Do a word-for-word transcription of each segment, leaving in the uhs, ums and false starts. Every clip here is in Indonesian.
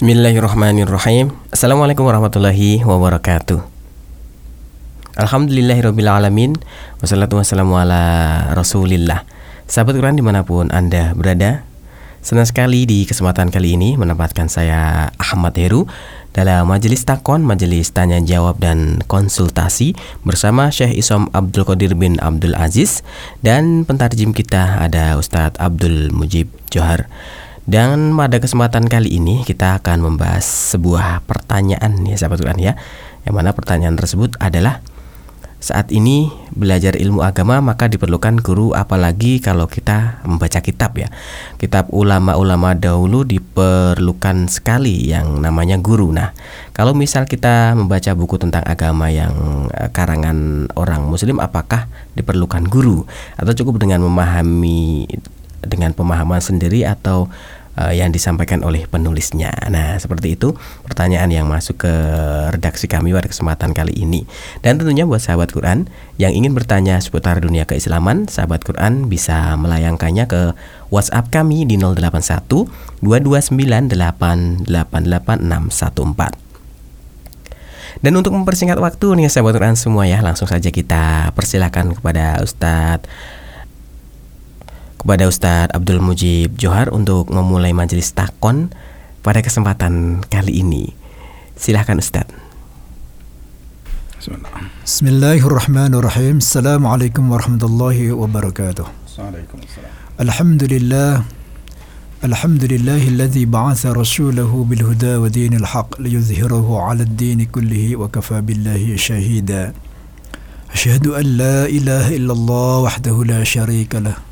Bismillahirrahmanirrahim. Assalamualaikum warahmatullahi wabarakatuh. Alhamdulillahirrabbilalamin. Wassalatu wassalamu ala rasulillah. Sahabat Quran dimanapun Anda berada, senang sekali di kesempatan kali ini menempatkan saya Ahmad Heru dalam Majelis Takon, Majelis Tanya Jawab dan Konsultasi bersama Syaikh Isom Abdul Qadir bin Abdul Aziz. Dan pentarjim kita ada Ustaz Abdul Mujib Johar. Dan pada kesempatan kali ini kita akan membahas sebuah pertanyaan ya sahabat Quran ya. Yang mana pertanyaan tersebut adalah, saat ini belajar ilmu agama maka diperlukan guru, apalagi kalau kita membaca kitab ya. Kitab ulama-ulama dahulu diperlukan sekali yang namanya guru. Nah, kalau misal kita membaca buku tentang agama yang karangan orang muslim, apakah diperlukan guru? Atau cukup dengan memahami dengan pemahaman sendiri atau uh, yang disampaikan oleh penulisnya. Nah, seperti itu pertanyaan yang masuk ke redaksi kami pada kesempatan kali ini. Dan tentunya buat sahabat Quran yang ingin bertanya seputar dunia keislaman, sahabat Quran bisa melayangkannya ke WhatsApp kami di nol delapan satu dua dua sembilan delapan delapan delapan enam satu empat. Dan untuk mempersingkat waktu nih sahabat Quran semua ya, langsung saja kita persilakan kepada Ustaz kepada Ustaz Abdul Mujib Johar untuk memulai Majelis Takon pada kesempatan kali ini. Silahkan Ustaz. Bismillahirrahmanirrahim. Assalamualaikum warahmatullahi wabarakatuh. Waalaikumsalam. Alhamdulillah. Alhamdulillahilladzi ba'atha rasulahu bilhuda wa dinil haq liyuzhirahu 'ala ad-din kullihi wa kafa billahi shahida. Asyhadu an la ilaha illallah wahdahu la syarika lah.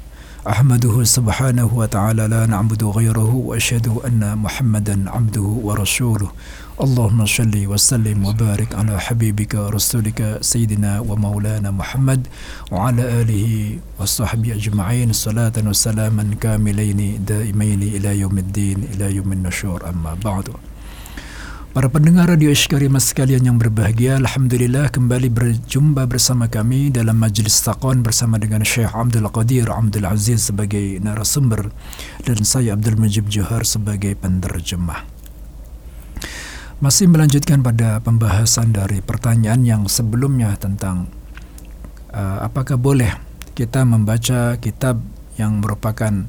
Ahmaduhu subhanahu wa ta'ala la na'budu ghayrahu wa ashhadu anna Muhammadan 'abduhu wa rasuluh. Allahumma shalli wa sallim wa barik ala habibika rasulika sayyidina wa maulana Muhammad wa ala alihi wa sahbihi ajma'in salatan wa salaman kamilaini daimaini ila yaumiddin ila yaumin nusyur, amma ba'du. Para pendengar Radio Ishkarima sekalian yang berbahagia, alhamdulillah kembali berjumpa bersama kami dalam Majelis Takon bersama dengan Syekh Abdul Qadir Abdul Aziz sebagai narasumber dan saya Abdul Mujib Johar sebagai penterjemah. Masih melanjutkan pada pembahasan dari pertanyaan yang sebelumnya tentang uh, apakah boleh kita membaca kitab yang merupakan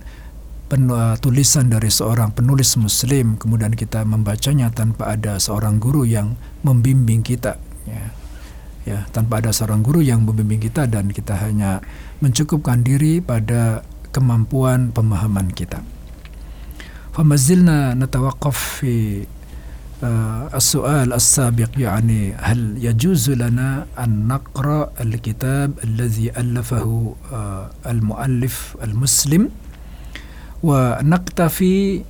tulisan dari seorang penulis muslim, kemudian kita membacanya tanpa ada seorang guru yang membimbing kita ya. ya tanpa ada seorang guru yang membimbing kita dan kita hanya mencukupkan diri pada kemampuan pemahaman kita. Famazilna natawaqqaf fi as-su'al as-sabiq, yani hal yajuzu lana an naqra al-kitab alladhi allafahu al-muallif al-muslim wa naktafi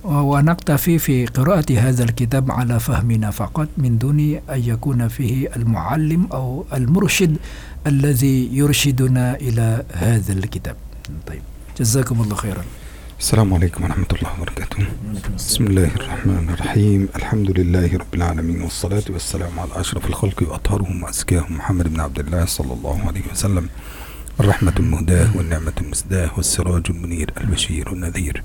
wa naktafi fi qira'ati hadzal kitab ala fahmina faqat min duni ay yakuna fihi al muallim aw al mursyid alladhi yurshiduna ila hadzal kitab. Baik, jazakumullah khairan. Assalamualaikum warahmatullahi wabarakatuh. Bismillahirrahmanirrahim. Alhamdulillahirabbil alamin wassalatu wassalamu ala asyrafil khalqi wa atharuhum azkahum Muhammad bin Abdullah sallallahu alaihi wasallam. الرحمة المهداة والنعمة المسداة والسراج المنير البشير النذير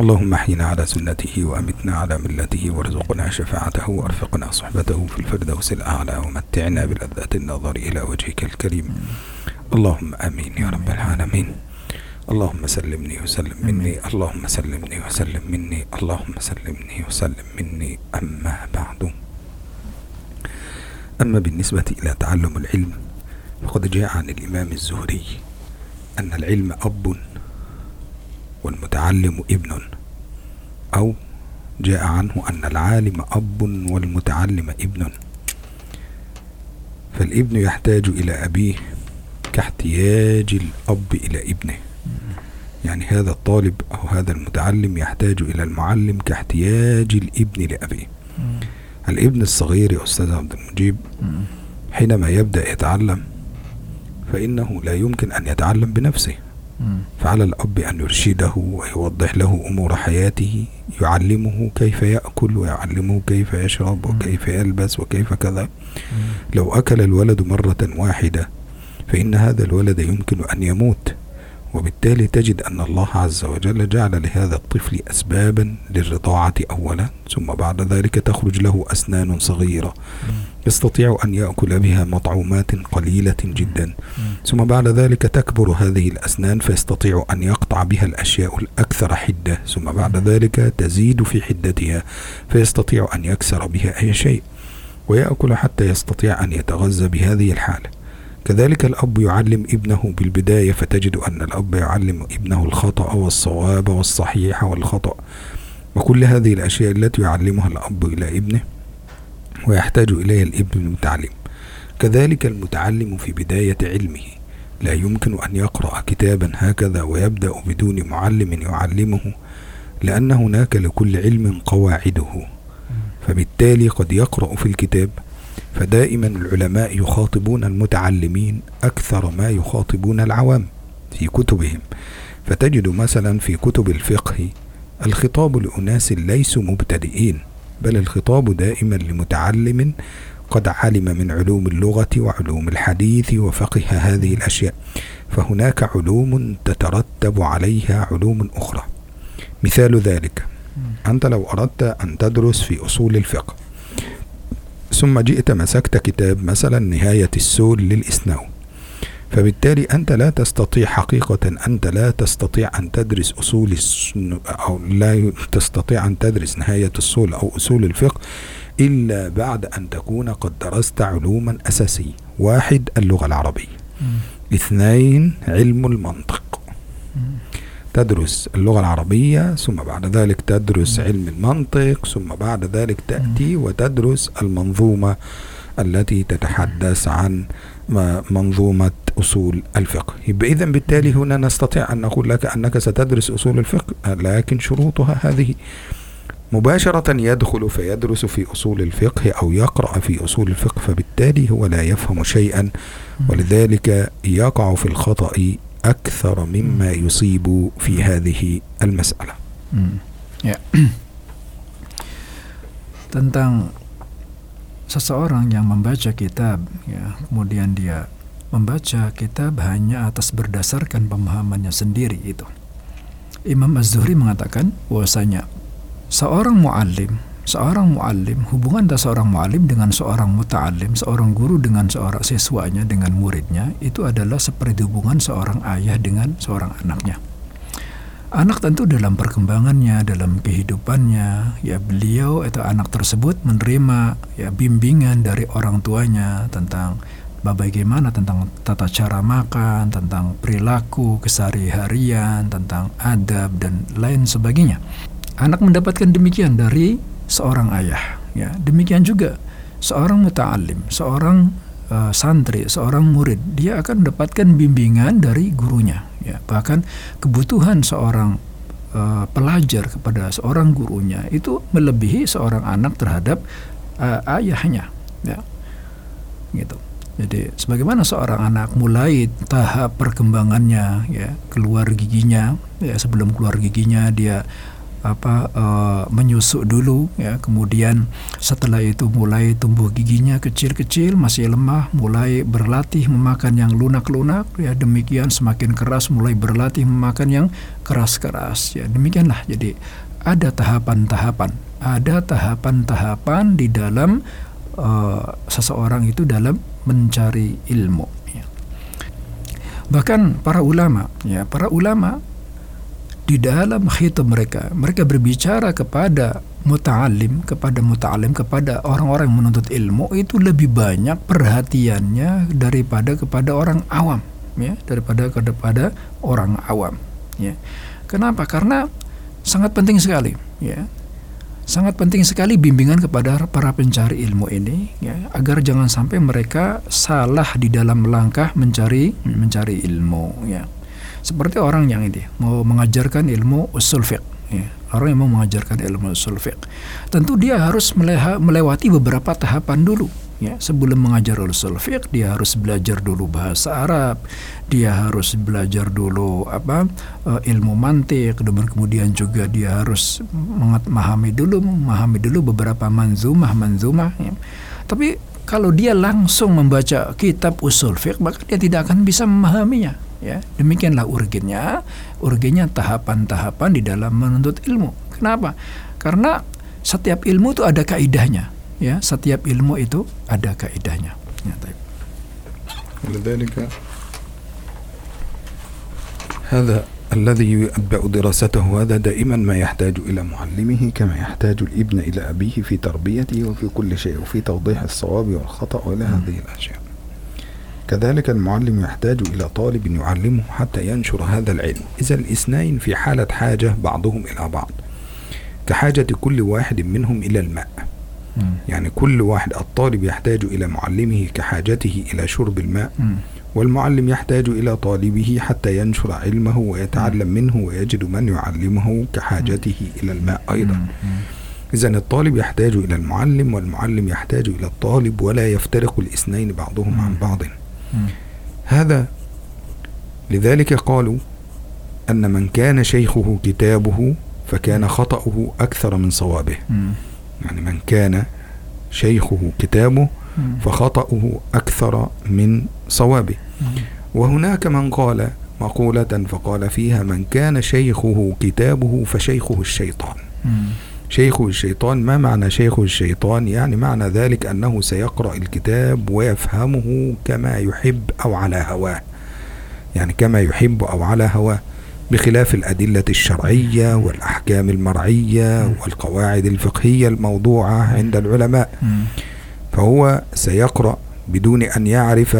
اللهم احينا على سنته وأمتنا على ملته وارزقنا شفاعته وارفقنا صحبته في الفردوس الأعلى ومتعنا بلذات النظر إلى وجهك الكريم اللهم آمين يا رب العالمين اللهم سلمني وسلم مني اللهم سلمني وسلم مني اللهم سلمني وسلم مني. أما بعد، أما بالنسبة إلى تعلم العلم فقد جاء عن الإمام الزهري أن العلم أب والمتعلم ابن، أو جاء عنه أن العالم أب والمتعلم ابن، فالابن يحتاج إلى أبيه كاحتياج الأب إلى ابنه، يعني هذا الطالب أو هذا المتعلم يحتاج إلى المعلم كاحتياج الابن لأبيه. الابن الصغير يا أستاذ عبد المجيب حينما يبدأ يتعلم فإنه لا يمكن أن يتعلم بنفسه، فعلى الأب أن يرشده ويوضح له أمور حياته، يعلمه كيف يأكل ويعلمه كيف يشرب وكيف يلبس وكيف كذا. لو أكل الولد مرة واحدة فإن هذا الولد يمكن أن يموت وبالتالي تجد أن الله عز وجل جعل لهذا الطفل أسبابا للرضاعة أولا، ثم بعد ذلك تخرج له أسنان صغيرة يستطيع أن يأكل بها مطعومات قليلة جدا، ثم بعد ذلك تكبر هذه الأسنان فيستطيع أن يقطع بها الأشياء الأكثر حدة، ثم بعد ذلك تزيد في حدتها فيستطيع أن يكسر بها أي شيء ويأكل حتى يستطيع أن يتغذى بهذه الحالة. كذلك الأب يعلم ابنه بالبداية، فتجد أن الأب يعلم ابنه الخطأ والصواب والصحيح والخطأ، وكل هذه الأشياء التي يعلمها الأب إلى ابنه ويحتاج إليها الابن المتعلم. كذلك المتعلم في بداية علمه لا يمكن أن يقرأ كتابا هكذا ويبدأ بدون معلم يعلمه، لأن هناك لكل علم قواعده، فبالتالي قد يقرأ في الكتاب. فدائما العلماء يخاطبون المتعلمين أكثر ما يخاطبون العوام في كتبهم، فتجد مثلا في كتب الفقه الخطاب لأناس ليسوا مبتدئين، بل الخطاب دائما لمتعلم قد علم من علوم اللغة وعلوم الحديث وفقه هذه الأشياء. فهناك علوم تترتب عليها علوم أخرى. مثال ذلك، أنت لو أردت أن تدرس في أصول الفقه ثم جئت مسكت كتاب مثلا نهاية السول للإسناوي، فبالتالي أنت لا تستطيع حقيقة أنت لا تستطيع أن تدرس أصول أو لا تستطيع أن تدرس نهاية السول أو أصول الفقه إلا بعد أن تكون قد درست علوما أساسية. واحد، اللغة العربية. اثنين، علم المنطق. تدرس اللغة العربية ثم بعد ذلك تدرس علم المنطق، ثم بعد ذلك تأتي وتدرس المنظومة التي تتحدث عن منظومة أصول الفقه. إذا بالتالي هنا نستطيع أن نقول لك أنك ستدرس أصول الفقه، لكن شروطها هذه. مباشرة يدخل فيدرس في أصول الفقه أو يقرأ في أصول الفقه، فبالتالي هو لا يفهم شيئا، ولذلك يقع في الخطأ أكثر مما يصيب في هذه المسألة. Ya. Tentang seseorang yang membaca kitab, ya, kemudian dia membaca kitab hanya atas berdasarkan pemahamannya sendiri itu. Imam Az-Zuhri mengatakan bahwasanya seorang muallim, seorang muallim, hubungan antara seorang muallim dengan seorang muta'allim, seorang guru dengan seorang siswanya, dengan muridnya, itu adalah seperti hubungan seorang ayah dengan seorang anaknya. Anak tentu dalam perkembangannya, dalam kehidupannya, ya beliau atau anak tersebut menerima ya bimbingan dari orang tuanya tentang bagaimana, tentang tata cara makan, tentang perilaku kesehari-harian, tentang adab dan lain sebagainya. Anak mendapatkan demikian dari seorang ayah, ya. Demikian juga seorang muta'allim, seorang uh, santri, seorang murid, dia akan mendapatkan bimbingan dari gurunya. Ya, bahkan kebutuhan seorang uh, pelajar kepada seorang gurunya itu melebihi seorang anak terhadap uh, ayahnya, ya. Gitu. Jadi sebagaimana seorang anak mulai tahap perkembangannya, ya, keluar giginya, ya, sebelum keluar giginya dia apa uh, menyusuk dulu, ya, kemudian setelah itu mulai tumbuh giginya kecil-kecil, masih lemah, mulai berlatih memakan yang lunak-lunak, ya, demikian semakin keras mulai berlatih memakan yang keras-keras, ya, demikianlah. Jadi ada tahapan-tahapan, ada tahapan-tahapan di dalam uh, seseorang itu dalam mencari ilmu, ya. Bahkan para ulama, ya, para ulama di dalam khitab mereka, mereka berbicara kepada muta'alim, kepada muta'alim, kepada orang-orang yang menuntut ilmu itu lebih banyak perhatiannya daripada kepada orang awam, ya, daripada kepada orang awam, ya. Kenapa? Karena sangat penting sekali, ya. Sangat penting sekali bimbingan kepada para pencari ilmu ini, ya, agar jangan sampai mereka salah di dalam langkah mencari mencari ilmu, ya. Seperti orang yang ini mau mengajarkan ilmu usul fiqh, ya. Orang yang mau mengajarkan ilmu usul fiqh, tentu dia harus meleha, melewati beberapa tahapan dulu, ya. Sebelum mengajar usul fiqh, dia harus belajar dulu bahasa Arab, dia harus belajar dulu apa ilmu mantik, kemudian juga dia harus memahami dulu memahami dulu beberapa manzumah manzumah, ya. Tapi kalau dia langsung membaca kitab usul fiqh, maka dia tidak akan bisa memahaminya. ya. Demikianlah urgennya, urgennya tahapan-tahapan di dalam menuntut ilmu. Kenapa? Karena setiap ilmu itu ada kaidahnya, ya. Setiap ilmu itu ada kaidahnya. Ya, baik. Ladalika هذا الذي يتبع دراسته هذا دائما ما يحتاج إلى معلمه كما يحتاج الابن إلى أبيه في تربيته وفي كل شيء وفي توضيح الصواب والخطأ وإلى هذه الأشياء. كذلك المعلم يحتاج إلى طالب يعلمه حتى ينشر هذا العلم إذا الاثنين في حالة حاجة بعضهم إلى بعض كحاجة كل واحد منهم إلى الماء يعني كل واحد الطالب يحتاج إلى معلمه كحاجته إلى شرب الماء والمعلم يحتاج إلى طالبه حتى ينشر علمه ويتعلم منه ويجد من يعلمه كحاجته إلى الماء أيضا إذن الطالب يحتاج إلى المعلم والمعلم يحتاج إلى الطالب ولا يفترق الاثنين بعضهم عن بعض هذا لذلك قالوا أن من كان شيخه كتابه فكان خطأه أكثر من صوابه يعني من كان شيخه كتابه فخطأه أكثر من صوابه وهناك من قال مقولة فقال فيها من كان شيخه كتابه فشيخه الشيطان شيخه الشيطان ما معنى شيخه الشيطان يعني معنى ذلك أنه سيقرأ الكتاب ويفهمه كما يحب أو على هواه يعني كما يحب أو على هواه بخلاف الأدلة الشرعية والأحكام المرعية والقواعد الفقهية الموضوعة عند العلماء فهو سيقرأ بدون أن يعرف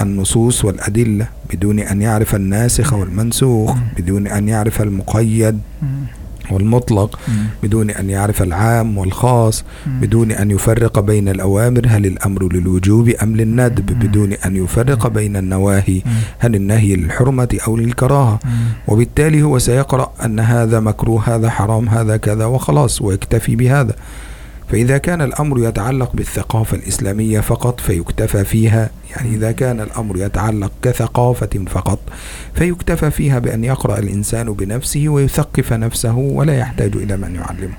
النصوص والأدلة بدون أن يعرف الناسخ والمنسوخ بدون أن يعرف المقيد والمطلق بدون أن يعرف العام والخاص بدون أن يفرق بين الأوامر هل الأمر للوجوب أم للندب بدون أن يفرق بين النواهي هل النهي للحرمة أو للكراهة وبالتالي هو سيقرأ أن هذا مكروه هذا حرام هذا كذا وخلاص ويكتفي بهذا فإذا كان الأمر يتعلق بالثقافة الإسلامية فقط فيكتفى فيها يعني إذا كان الأمر يتعلق كثقافة فقط فيكتفى فيها بأن يقرأ الإنسان بنفسه ويثقف نفسه ولا يحتاج إلى من يعلمه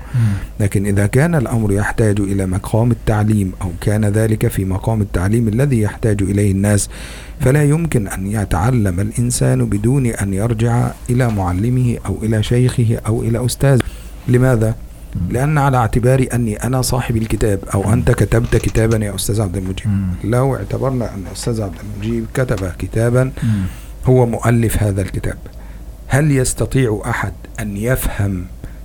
لكن إذا كان الأمر يحتاج إلى مقام التعليم أو كان ذلك في مقام التعليم الذي يحتاج إليه الناس فلا يمكن أن يتعلم الإنسان بدون أن يرجع إلى معلمه أو إلى شيخه أو إلى أستاذه لماذا؟ لأن على اعتباري أني أنا صاحب الكتاب أو أنت كتبت كتابا يا أستاذ عبد المجيب مم. لو اعتبرنا أن أستاذ عبد المجيب كتب كتابا مم. هو مؤلف هذا الكتاب هل يستطيع أحد أن يفهم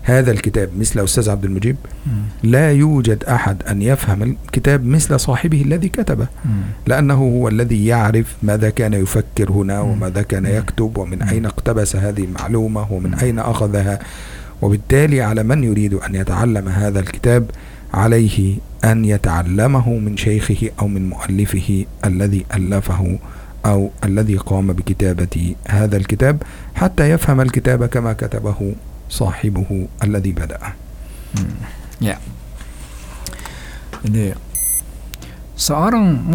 هذا الكتاب مثل أستاذ عبد المجيب مم. لا يوجد أحد أن يفهم الكتاب مثل صاحبه الذي كتبه مم. لأنه هو الذي يعرف ماذا كان يفكر هنا وماذا كان يكتب ومن أين اقتبس هذه المعلومة ومن أين أخذها وبالتالي على من يريد أن يتعلم هذا الكتاب عليه أن يتعلمه من شيخه أو من مؤلفه الذي ألفه أو الذي قام بكتابة هذا الكتاب حتى يفهم الكتاب كما كتبه صاحبه الذي بدأ. Ya. Jadi seorang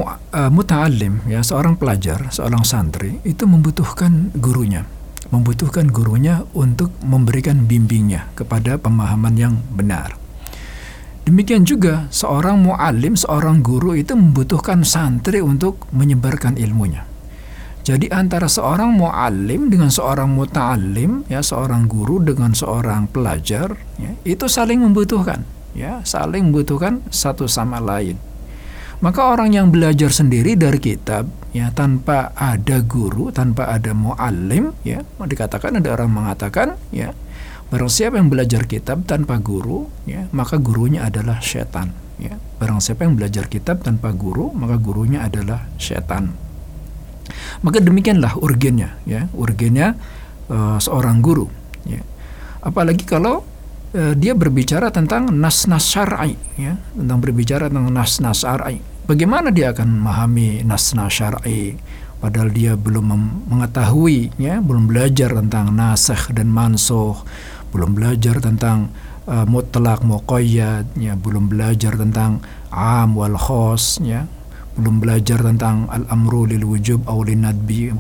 muta'allim ya, seorang pelajar, seorang santri itu membutuhkan gurunya. membutuhkan gurunya untuk memberikan bimbingnya kepada pemahaman yang benar. Demikian juga seorang mu'alim, seorang guru itu membutuhkan santri untuk menyebarkan ilmunya. Jadi antara seorang mu'alim dengan seorang muta'alim, ya, seorang guru dengan seorang pelajar, ya, itu saling membutuhkan, ya, saling membutuhkan satu sama lain. Maka orang yang belajar sendiri dari kitab, ya, tanpa ada guru, tanpa ada muallim, ya, dikatakan ada orang mengatakan, ya, barang siapa yang belajar kitab tanpa guru, ya, maka gurunya adalah setan, ya. Barang siapa yang belajar kitab tanpa guru, maka gurunya adalah setan. Maka demikianlah urgennya, ya, urgennya uh, seorang guru, ya. Apalagi kalau dia berbicara tentang nas-nas syar'i, ya, tentang berbicara tentang nas-nas syar'i. Bagaimana dia akan memahami nas-nas syar'i padahal dia belum mengetahui, ya, belum belajar tentang nasikh dan mansukh, belum belajar tentang uh, mutlak muqayyad, ya, belum belajar tentang am wal khos, ya, belum belajar tentang al-amru lil wujub aw lin nadbi,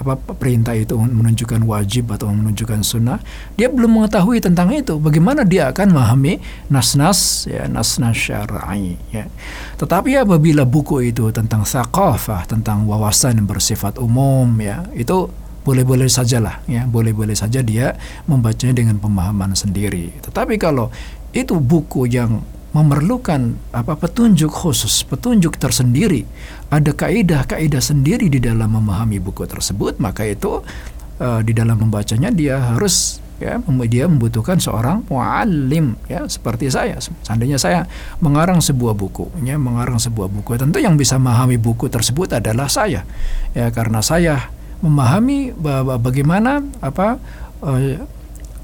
apa perintah itu menunjukkan wajib atau menunjukkan sunnah, dia belum mengetahui tentang itu, bagaimana dia akan memahami nas-nas ya nas-nas syar'i ya. Tetapi apabila buku itu tentang thaqafah, tentang wawasan bersifat umum ya, itu boleh-boleh sajalah ya, boleh-boleh saja dia membacanya dengan pemahaman sendiri. Tetapi kalau itu buku yang memerlukan apa petunjuk khusus, petunjuk tersendiri, ada kaidah-kaidah sendiri di dalam memahami buku tersebut, maka itu uh, di dalam membacanya dia harus ya, dia membutuhkan seorang muallim ya, seperti saya. Seandainya saya mengarang sebuah buku, ya, mengarang sebuah buku, tentu yang bisa memahami buku tersebut adalah saya, ya, karena saya memahami bagaimana apa uh,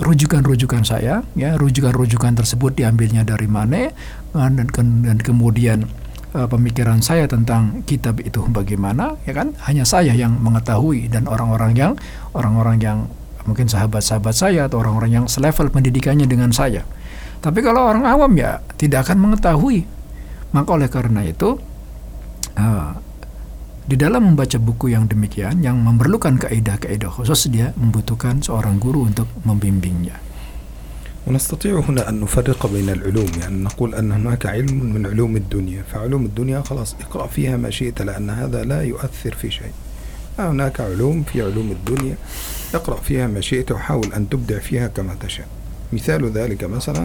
rujukan-rujukan saya, ya, rujukan-rujukan tersebut diambilnya dari mana, dan, dan kemudian uh, pemikiran saya tentang kitab itu bagaimana, ya kan? Hanya saya yang mengetahui, dan orang-orang yang orang-orang yang mungkin sahabat-sahabat saya atau orang-orang yang selevel pendidikannya dengan saya. Tapi kalau orang awam ya tidak akan mengetahui. Maka oleh karena itu uh, di dalam membaca buku yang demikian, yang memerlukan kaidah-kaidah khusus, dia membutuhkan seorang guru untuk membimbingnya. ونستطيع هنا أن نفرق بين العلوم، يعني نقول أن هناك علم من علوم الدنيا، فعلوم الدنيا خلاص اقرأ فيها ما شئت لأن هذا لا يؤثر في شيء. هناك علوم في علوم الدنيا اقرأ فيها ما شئت وحاول أن تبدع فيها كما تشاء. مثال ذلك مثلا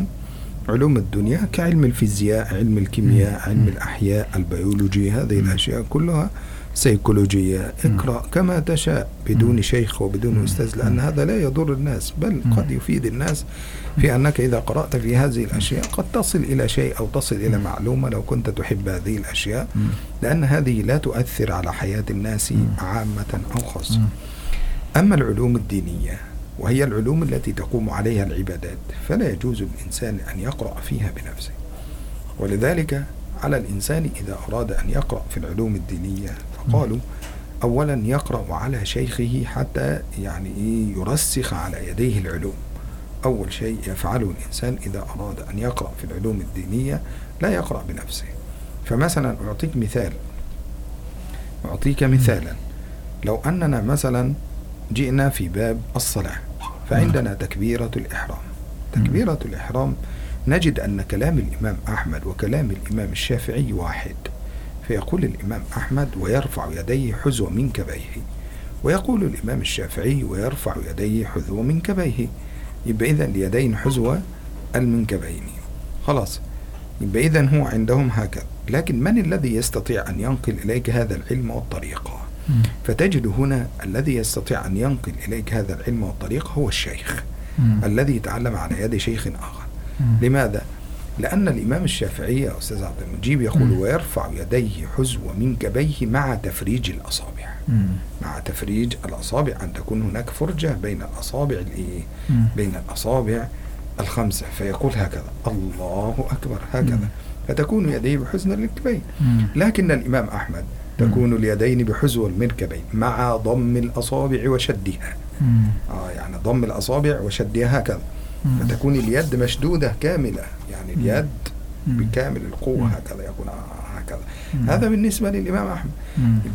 علوم الدنيا كعلم الفيزياء، علم الكيمياء، علم الأحياء، البيولوجي، هذه الأشياء كلها سيكولوجية. اقرأ كما تشاء بدون شيخ وبدون أستاذ، لأن هذا لا يضر الناس بل قد يفيد الناس في أنك إذا قرأت في هذه الأشياء قد تصل إلى شيء أو تصل إلى معلومة لو كنت تحب هذه الأشياء، لأن هذه لا تؤثر على حياة الناس عامة أو خاصة. أما العلوم الدينية وهي العلوم التي تقوم عليها العبادات فلا يجوز للإنسان أن يقرأ فيها بنفسه، ولذلك على الإنسان إذا أراد أن يقرأ في العلوم الدينية فقالوا أولا يقرأ على شيخه حتى يعني يرسخ على يديه العلوم. أول شيء يفعله الإنسان إذا أراد أن يقرأ في العلوم الدينية لا يقرأ بنفسه. فمثلا أعطيك مثال أعطيك مثالا لو أننا مثلا جئنا في باب الصلاة فعندنا تكبيرة الإحرام. تكبيرة الإحرام نجد أن كلام الإمام أحمد وكلام الإمام الشافعي واحد، فيقول الإمام أحمد ويرفع يديه حذو من كبيه، ويقول الإمام الشافعي ويرفع يديه حذو من كبيه. يبقى إذن اليدين حذو المنكبين، خلاص. يبقى إذن هو عندهم هكذا. لكن من الذي يستطيع أن ينقل إليك هذا العلم والطريقة؟ فتجد هنا الذي يستطيع أن ينقل إليك هذا العلم والطريقة هو الشيخ الذي تعلم على يد شيخ آخر. لماذا؟ لأن الإمام الشافعي أو أستاذ عبد المجيب يقول ويرفع يديه حزو من كبيه مع تفريج الأصابع. مع تفريج الأصابع أن تكون هناك فرجة بين الأصابع بين الأصابع الخمسة، فيقول هكذا الله أكبر هكذا، فتكون يديه بحزن الكبين. لكن الإمام أحمد تكون اليدين بحزو المركبين مع ضم الأصابع وشدها، آه يعني ضم الأصابع وشدها هكذا، فتكون اليد مشدودة كاملة، يعني اليد بكامل القوة هكذا يكون هكذا. هذا بالنسبة للإمام أحمد.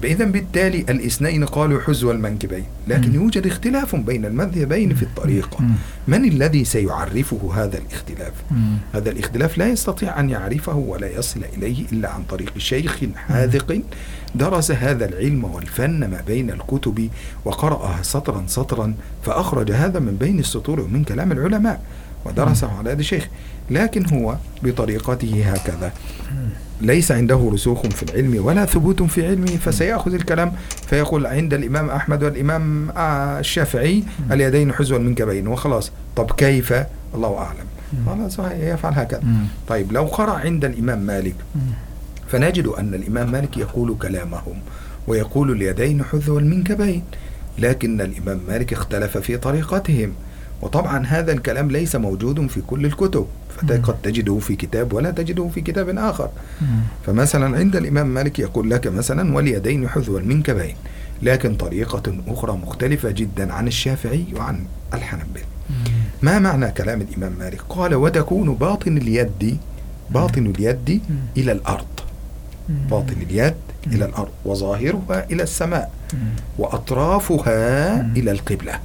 إذا بالتالي الاثنين قالوا حزو المنكبين، لكن يوجد اختلاف بين المذهبين في الطريقة. من الذي سيعرفه هذا الاختلاف؟ هذا الاختلاف لا يستطيع أن يعرفه ولا يصل إليه إلا عن طريق شيخ حاذق درس هذا العلم والفن ما بين الكتب وقرأها سطرا سطرا فأخرج هذا من بين السطور ومن كلام العلماء ودرسه على هذا الشيخ. لكن هو بطريقته هكذا ليس عنده رسوخ في العلم ولا ثبوت في علمه، فسيأخذ الكلام فيقول عند الإمام أحمد والإمام الشافعي اليدين حزو المنكبين وخلاص. طب كيف؟ الله أعلم. خلاص يفعل هكذا. طيب لو قرأ عند الإمام مالك فنجد أن الإمام مالك يقول كلامهم ويقول اليدين حذو المنكبين، لكن الإمام مالك اختلف في طريقتهم. وطبعا هذا الكلام ليس موجود في كل الكتب، فقد تجده في كتاب ولا تجده في كتاب آخر. فمثلا عند الإمام مالك يقول لك مثلا واليدين حذو المنكبين، لكن طريقة أخرى مختلفة جدا عن الشافعي وعن الحنبل. ما معنى كلام الإمام مالك؟ قال وتكون باطن اليد باطن اليد إلى الأرض باطن اليد إلى الأرض وظاهرها إلى السماء وأطرافها إلى القبلة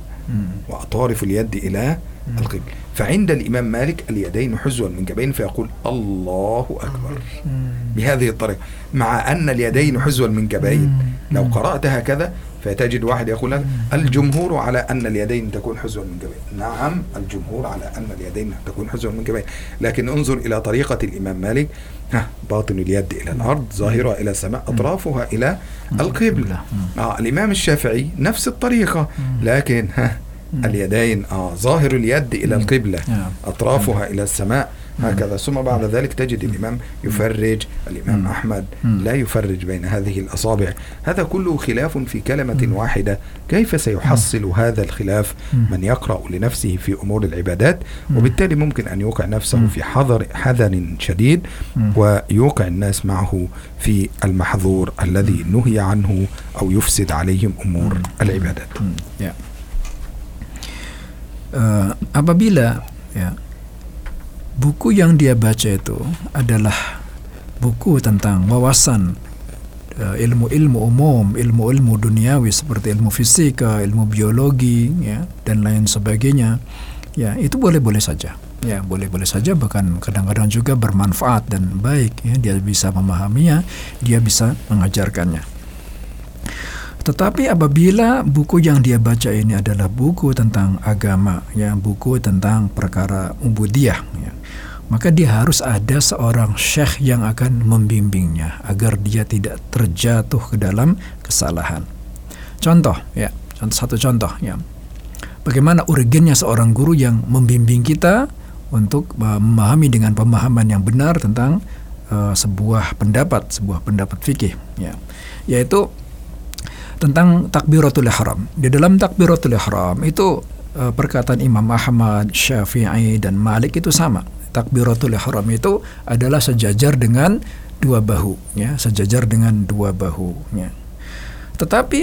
وأطراف اليد إلى القبلة. فعند الإمام مالك اليدين حزوا من جبين فيقول الله أكبر بهذه الطريقة, مع أن اليدين حزوا من جبين لو قرأت هكذا فتجد واحد يقول لك الجمهور على أن اليدين تكون حزوا من جبين. نعم, الجمهور على أن اليدين تكون حزوا من جبين, لكن انظر إلى طريقة الإمام مالك, باطن اليد إلى الأرض, ظاهرها إلى السماء, أطرافها إلى القبلة. آه الإمام الشافعي نفس الطريقة, لكن اليدين آه ظاهر اليد إلى القبلة, أطرافها إلى السماء, هكذا. ثم بعد ذلك تجد الإمام يفرج, الإمام أحمد لا يفرج بين هذه الأصابع. هذا كله خلاف في كلمة واحدة. كيف سيحصل هذا الخلاف من يقرأ لنفسه في أمور العبادات, وبالتالي ممكن أن يوقع نفسه في حذر حذر شديد, ويوقع الناس معه في المحظور الذي نهي عنه أو يفسد عليهم أمور العبادات. Uh, apabila ya, buku yang dia baca itu adalah buku tentang wawasan uh, ilmu-ilmu umum, ilmu-ilmu duniawi seperti ilmu fisika, ilmu biologi, ya, dan lain sebagainya, ya itu boleh-boleh saja, ya boleh-boleh saja, bahkan kadang-kadang juga bermanfaat dan baik, ya, dia bisa memahaminya, dia bisa mengajarkannya. Tetapi apabila buku yang dia baca ini adalah buku tentang agama, ya, buku tentang perkara ubudiyah, ya, maka dia harus ada seorang syekh yang akan membimbingnya agar dia tidak terjatuh ke dalam kesalahan. Contoh, ya, contoh satu contoh, ya, bagaimana urgennya seorang guru yang membimbing kita untuk memahami dengan pemahaman yang benar tentang uh, sebuah pendapat, sebuah pendapat fikih, ya, yaitu tentang takbiratul ihram. Di dalam takbiratul ihram itu e, perkataan Imam Ahmad, Syafi'i dan Malik itu sama. Takbiratul ihram itu adalah sejajar dengan dua bahu, ya, sejajar dengan dua bahunya. Tetapi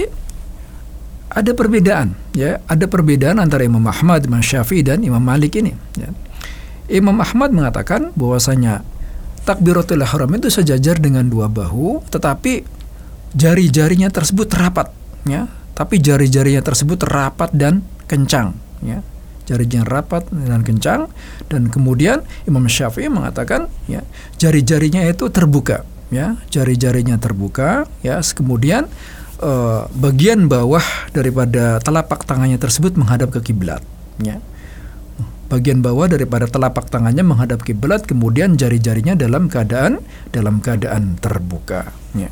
ada perbedaan, ya, ada perbedaan antara Imam Ahmad, Imam Syafi'i dan Imam Malik ini, ya. Imam Ahmad mengatakan bahwasanya takbiratul ihram itu sejajar dengan dua bahu, tetapi jari-jarinya tersebut rapat, ya. Tapi jari-jarinya tersebut rapat dan kencang, ya. Jari-jarinya rapat dan kencang. Dan kemudian Imam Syafi'i mengatakan, ya, jari-jarinya itu terbuka, ya. Jari-jarinya terbuka, ya. Kemudian eh, bagian bawah daripada telapak tangannya tersebut menghadap ke kiblat, ya. Bagian bawah daripada telapak tangannya menghadap kiblat, kemudian jari-jarinya dalam keadaan dalam keadaan terbuka, ya.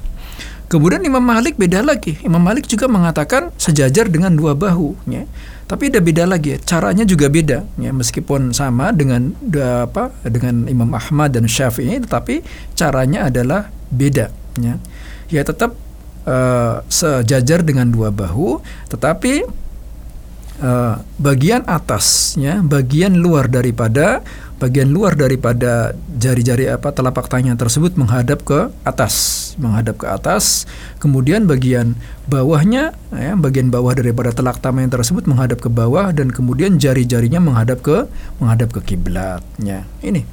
Kemudian Imam Malik beda lagi. Imam Malik juga mengatakan sejajar dengan dua bahu, ya. Tapi ada beda lagi, ya. Caranya juga beda, ya. Meskipun sama dengan apa dengan Imam Ahmad dan Syafi'i, tetapi caranya adalah beda, ya. Ya tetap uh, sejajar dengan dua bahu, tetapi uh, bagian atasnya, bagian luar daripada bagian luar daripada jari-jari apa telapak tangan tersebut menghadap ke atas, menghadap ke atas. Kemudian bagian bawahnya, ya, bagian bawah daripada telapak tangan tersebut menghadap ke bawah, dan kemudian jari-jarinya menghadap ke menghadap ke kiblatnya. Ini,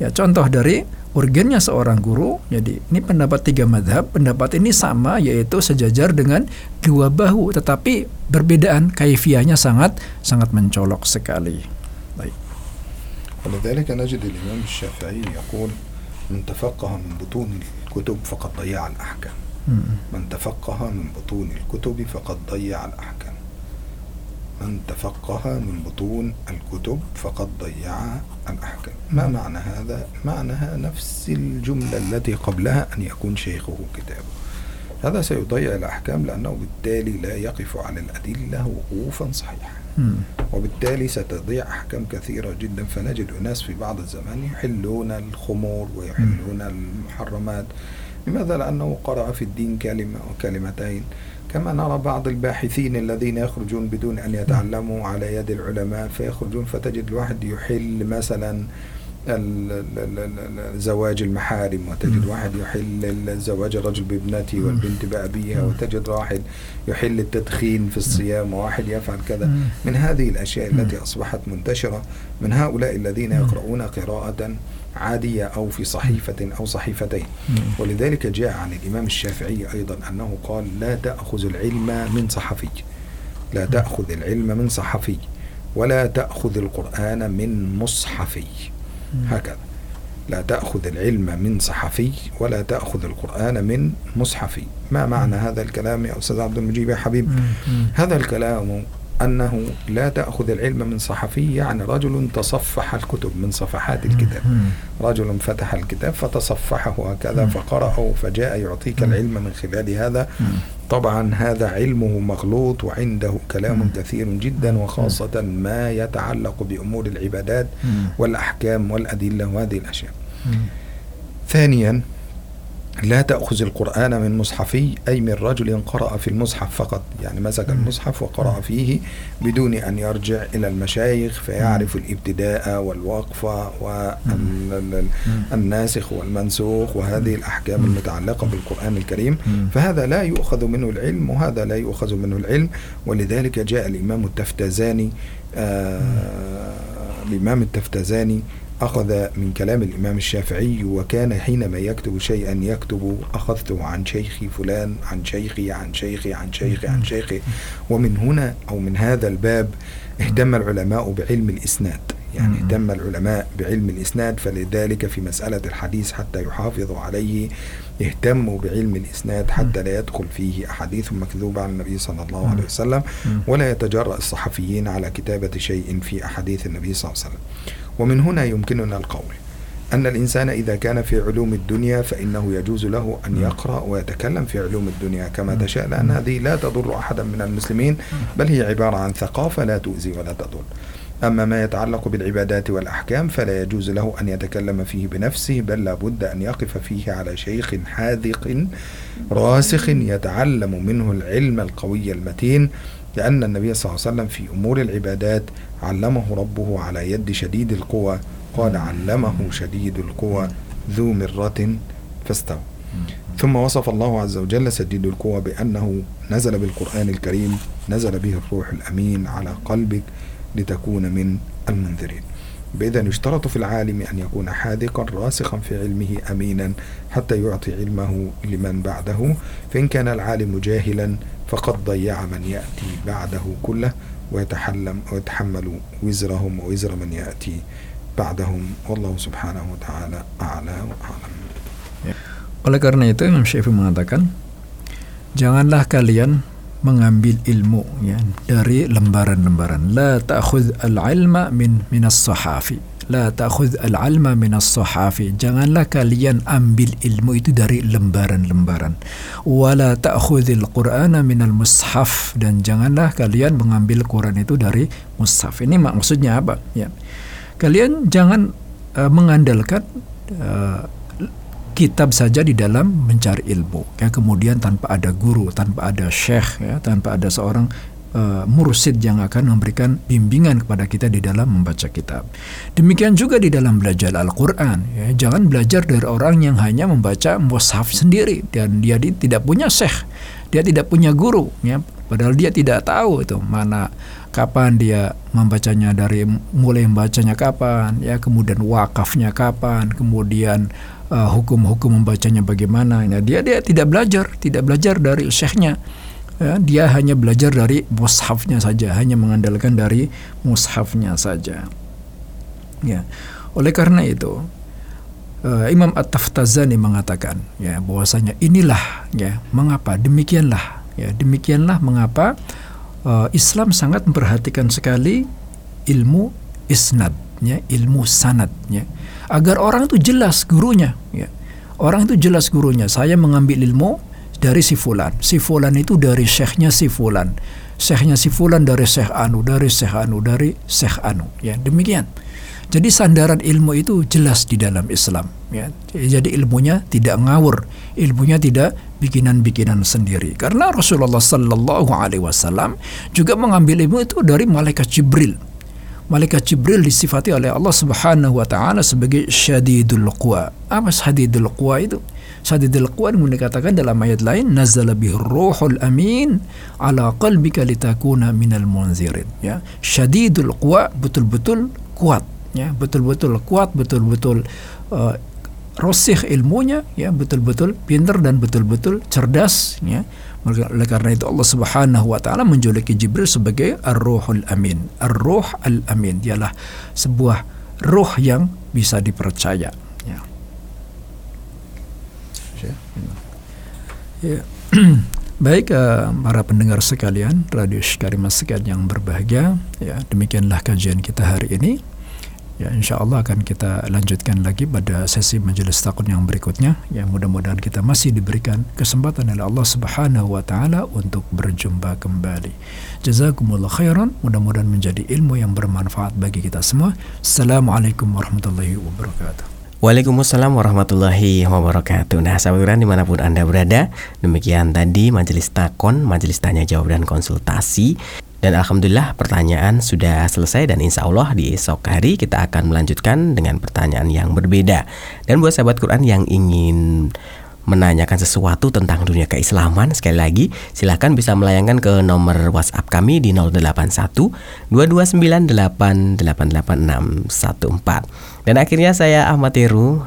ya, contoh dari urgennya seorang guru. Jadi ini pendapat tiga madhab. Pendapat ini sama, yaitu sejajar dengan dua bahu, tetapi perbedaan kaifiahnya sangat sangat mencolok sekali. Baik. ولذلك نجد الإمام الشافعي يقول من تفقه من بطون الكتب فقد ضيع الأحكام, من تفقه من بطون الكتب فقد ضيع الأحكام, من تفقه من بطون الكتب فقد ضيع الأحكام. ما معنى هذا؟ معناها نفس الجملة التي قبلها, أن يكون شيخه كتابه. هذا سيضيع الأحكام لأنه بالتالي لا يقف على الأدلة وقوفا صحيحا, وبالتالي ستضيع أحكام كثيرة جدا. فنجد أناس في بعض الزمان يحلون الخمور ويحلون المحرمات. لماذا؟ لأنه قرأ في الدين كلمة وكلمتين, كما نرى بعض الباحثين الذين يخرجون بدون أن يتعلموا على يد العلماء, فيخرجون فتجد الواحد يحل مثلا زواج المحارم، وتجد واحد يحل زواج الرجل بابنته والبنت بأبيها، وتجد واحد يحل التدخين في الصيام، وواحد يفعل كذا من هذه الأشياء التي أصبحت منتشرة من هؤلاء الذين يقرؤون قراءة عادية أو في صحيفة أو صحيفتين. ولذلك جاء عن الإمام الشافعي أيضا أنه قال لا تأخذ العلم من صحفي، لا تأخذ العلم من صحفي ولا تأخذ القرآن من مصحفي، هكذا لا تأخذ العلم من صحفي ولا تأخذ القرآن من مصحفي. ما معنى هذا الكلام يا أستاذ عبد المجيب يا حبيب؟ هذا الكلام أنه لا تأخذ العلم من صحفي يعني رجل تصفح الكتب من صفحات الكتاب، رجل فتح الكتاب فتصفحه هكذا فقرأه فجاء يعطيك العلم من خلال هذا. طبعا هذا علمه مغلوط وعنده كلام كثير جدا، وخاصة ما يتعلق بأمور العبادات والأحكام والأدلة وهذه الأشياء. ثانيا لا تأخذ القرآن من مصحفي أي من رجل قرأ في المصحف فقط، يعني مسك المصحف وقرأ فيه بدون أن يرجع إلى المشايخ فيعرف الابتداء والوقفة والناسخ والمنسوخ وهذه الأحكام المتعلقة بالقرآن الكريم، فهذا لا يؤخذ منه العلم وهذا لا يؤخذ منه العلم. ولذلك جاء الإمام التفتزاني آه الإمام التفتزاني أخذ من كلام الإمام الشافعي، وكان حينما يكتب شيئا يكتب أخذته عن شيخي فلان عن شيخي عن شيخي عن شيخي عن شيخي. ومن هنا أو من هذا الباب اهتم العلماء بعلم الإسناد، يعني اهتم العلماء بعلم الإسناد، فلذلك في مسألة الحديث حتى يحافظوا عليه اهتموا بعلم الإسناد حتى لا يدخل فيه أحاديث مكذوبة عن النبي صلى الله عليه وسلم، ولا يتجرأ الصحفيين على كتابة شيء في أحاديث النبي صلى الله عليه وسلم. ومن هنا يمكننا القول أن الإنسان إذا كان في علوم الدنيا فإنه يجوز له أن يقرأ ويتكلم في علوم الدنيا كما تشاء، لأن هذه لا تضر أحدا من المسلمين، بل هي عبارة عن ثقافة لا تؤذي ولا تضر. أما ما يتعلق بالعبادات والأحكام فلا يجوز له أن يتكلم فيه بنفسه، بل لابد أن يقف فيه على شيخ حاذق راسخ يتعلم منه العلم القوي المتين، لأن النبي صلى الله عليه وسلم في أمور العبادات علمه ربه على يد شديد القوى، قال علمه شديد القوى ذو مرة فاستوى. ثم وصف الله عز وجل شديد القوى بأنه نزل بالقرآن الكريم، نزل به الروح الأمين على قلبك لتكون من المنذرين. بإذن يشترط في العالم أن يكون حاذقا راسخا في علمه أمينا حتى يعطي علمه لمن بعده، فإن كان العالم جاهلا فقد ضيع من يأتي بعده كله، ويتحلم ويتحمل وزرهم ووزر من يأتي بعدهم، والله سبحانه وتعالى أعلى وأعلم. Oleh karena itu Imam Syafi'i mengatakan, janganlah kalian mengambil ilmu ya, dari lembaran-lembaran. La ta'khudz al-'ilma min minas sahafi. La ta'khudz al-'ilma minas sahafi. Janganlah kalian ambil ilmu itu dari lembaran-lembaran. Wa la ta'khudzil Qur'ana minal mushaf, dan janganlah kalian mengambil Quran itu dari mushaf. Ini maksudnya apa ya? Kalian jangan uh, mengandalkan uh, kitab saja di dalam mencari ilmu ya, kemudian tanpa ada guru, tanpa ada syekh ya, tanpa ada seorang uh, mursyid yang akan memberikan bimbingan kepada kita di dalam membaca kitab. Demikian juga di dalam belajar Al-Qur'an ya, jangan belajar dari orang yang hanya membaca mushaf sendiri dan dia tidak punya syekh, dia tidak punya guru ya, padahal dia tidak tahu itu mana, kapan dia membacanya, dari mulai membacanya kapan ya, kemudian wakafnya kapan, kemudian uh, hukum-hukum membacanya bagaimana ya, dia dia tidak belajar tidak belajar dari syekhnya ya, dia hanya belajar dari mushafnya saja, hanya mengandalkan dari mushafnya saja ya. Oleh karena itu uh, Imam at-Taftazani mengatakan ya, bahwasanya inilah ya mengapa demikianlah ya demikianlah mengapa Islam sangat memperhatikan sekali ilmu isnadnya, ilmu sanadnya, agar orang itu jelas gurunya. Ya. Orang itu jelas gurunya. Saya mengambil ilmu dari si fulan. Si fulan itu dari syekhnya si fulan. Syekhnya si fulan dari syekh anu, dari syekh anu, dari syekh anu. Ya, demikian. Jadi sandaran ilmu itu jelas di dalam Islam. Ya. Jadi ilmunya tidak ngawur, ilmunya tidak bikinan-bikinan sendiri. Karena Rasulullah Sallallahu Alaihi Wasallam juga mengambil ilmu itu dari malaikat Jibril. Malaikat Jibril disifati oleh Allah Subhanahu wa ta'ala sebagai syadidul quwa. Apa syadidul quwa itu? Syadidul quwa yang dikatakan dalam ayat lain, nazala bihir ruhul amin ala qalbika litakuna minal munzirin. Ya, syadidul quwa betul-betul kuat, ya, betul-betul kuat, betul-betul uh, rosih ilmunya, ya, betul-betul pintar dan betul-betul cerdas, ya. Oleh karena itu Allah Subhanahu wa ta'ala menjuluki Jibril sebagai Ar-Ruhul Amin. Ar-Ruh Al-Amin, dialah sebuah ruh yang bisa dipercaya, ya. Ya. Baik, uh, para pendengar sekalian Radio Ishkarima sekalian yang berbahagia, ya, demikianlah kajian kita hari ini. Ya, insyaallah akan kita lanjutkan lagi pada sesi majelis takon yang berikutnya. Ya, mudah-mudahan kita masih diberikan kesempatan oleh Allah Subhanahu wa taala untuk berjumpa kembali. Jazakumullah khairan, mudah-mudahan menjadi ilmu yang bermanfaat bagi kita semua. Assalamualaikum warahmatullahi wabarakatuh. Waalaikumsalam warahmatullahi wabarakatuh. Nah, sahabat Quran dimanapun Anda berada, demikian tadi majelis takon, majelis tanya jawab dan konsultasi. Dan alhamdulillah pertanyaan sudah selesai, dan insya Allah di esok hari kita akan melanjutkan dengan pertanyaan yang berbeda. Dan buat sahabat Quran yang ingin menanyakan sesuatu tentang dunia keislaman, sekali lagi silakan bisa melayangkan ke nomor WhatsApp kami di nol delapan satu dua dua sembilan delapan delapan delapan enam satu empat. Dan akhirnya saya Ahmad Heru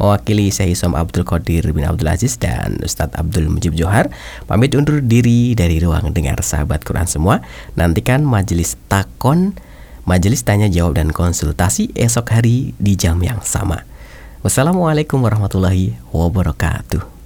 mewakili Syaikh Isom Abdul Qadir bin Abdul Aziz dan Ustaz Abdul Mujib Johar pamit undur diri dari ruang dengar sahabat Quran semua. Nantikan majelis takon, majelis tanya jawab dan konsultasi esok hari di jam yang sama. Wassalamualaikum warahmatullahi wabarakatuh.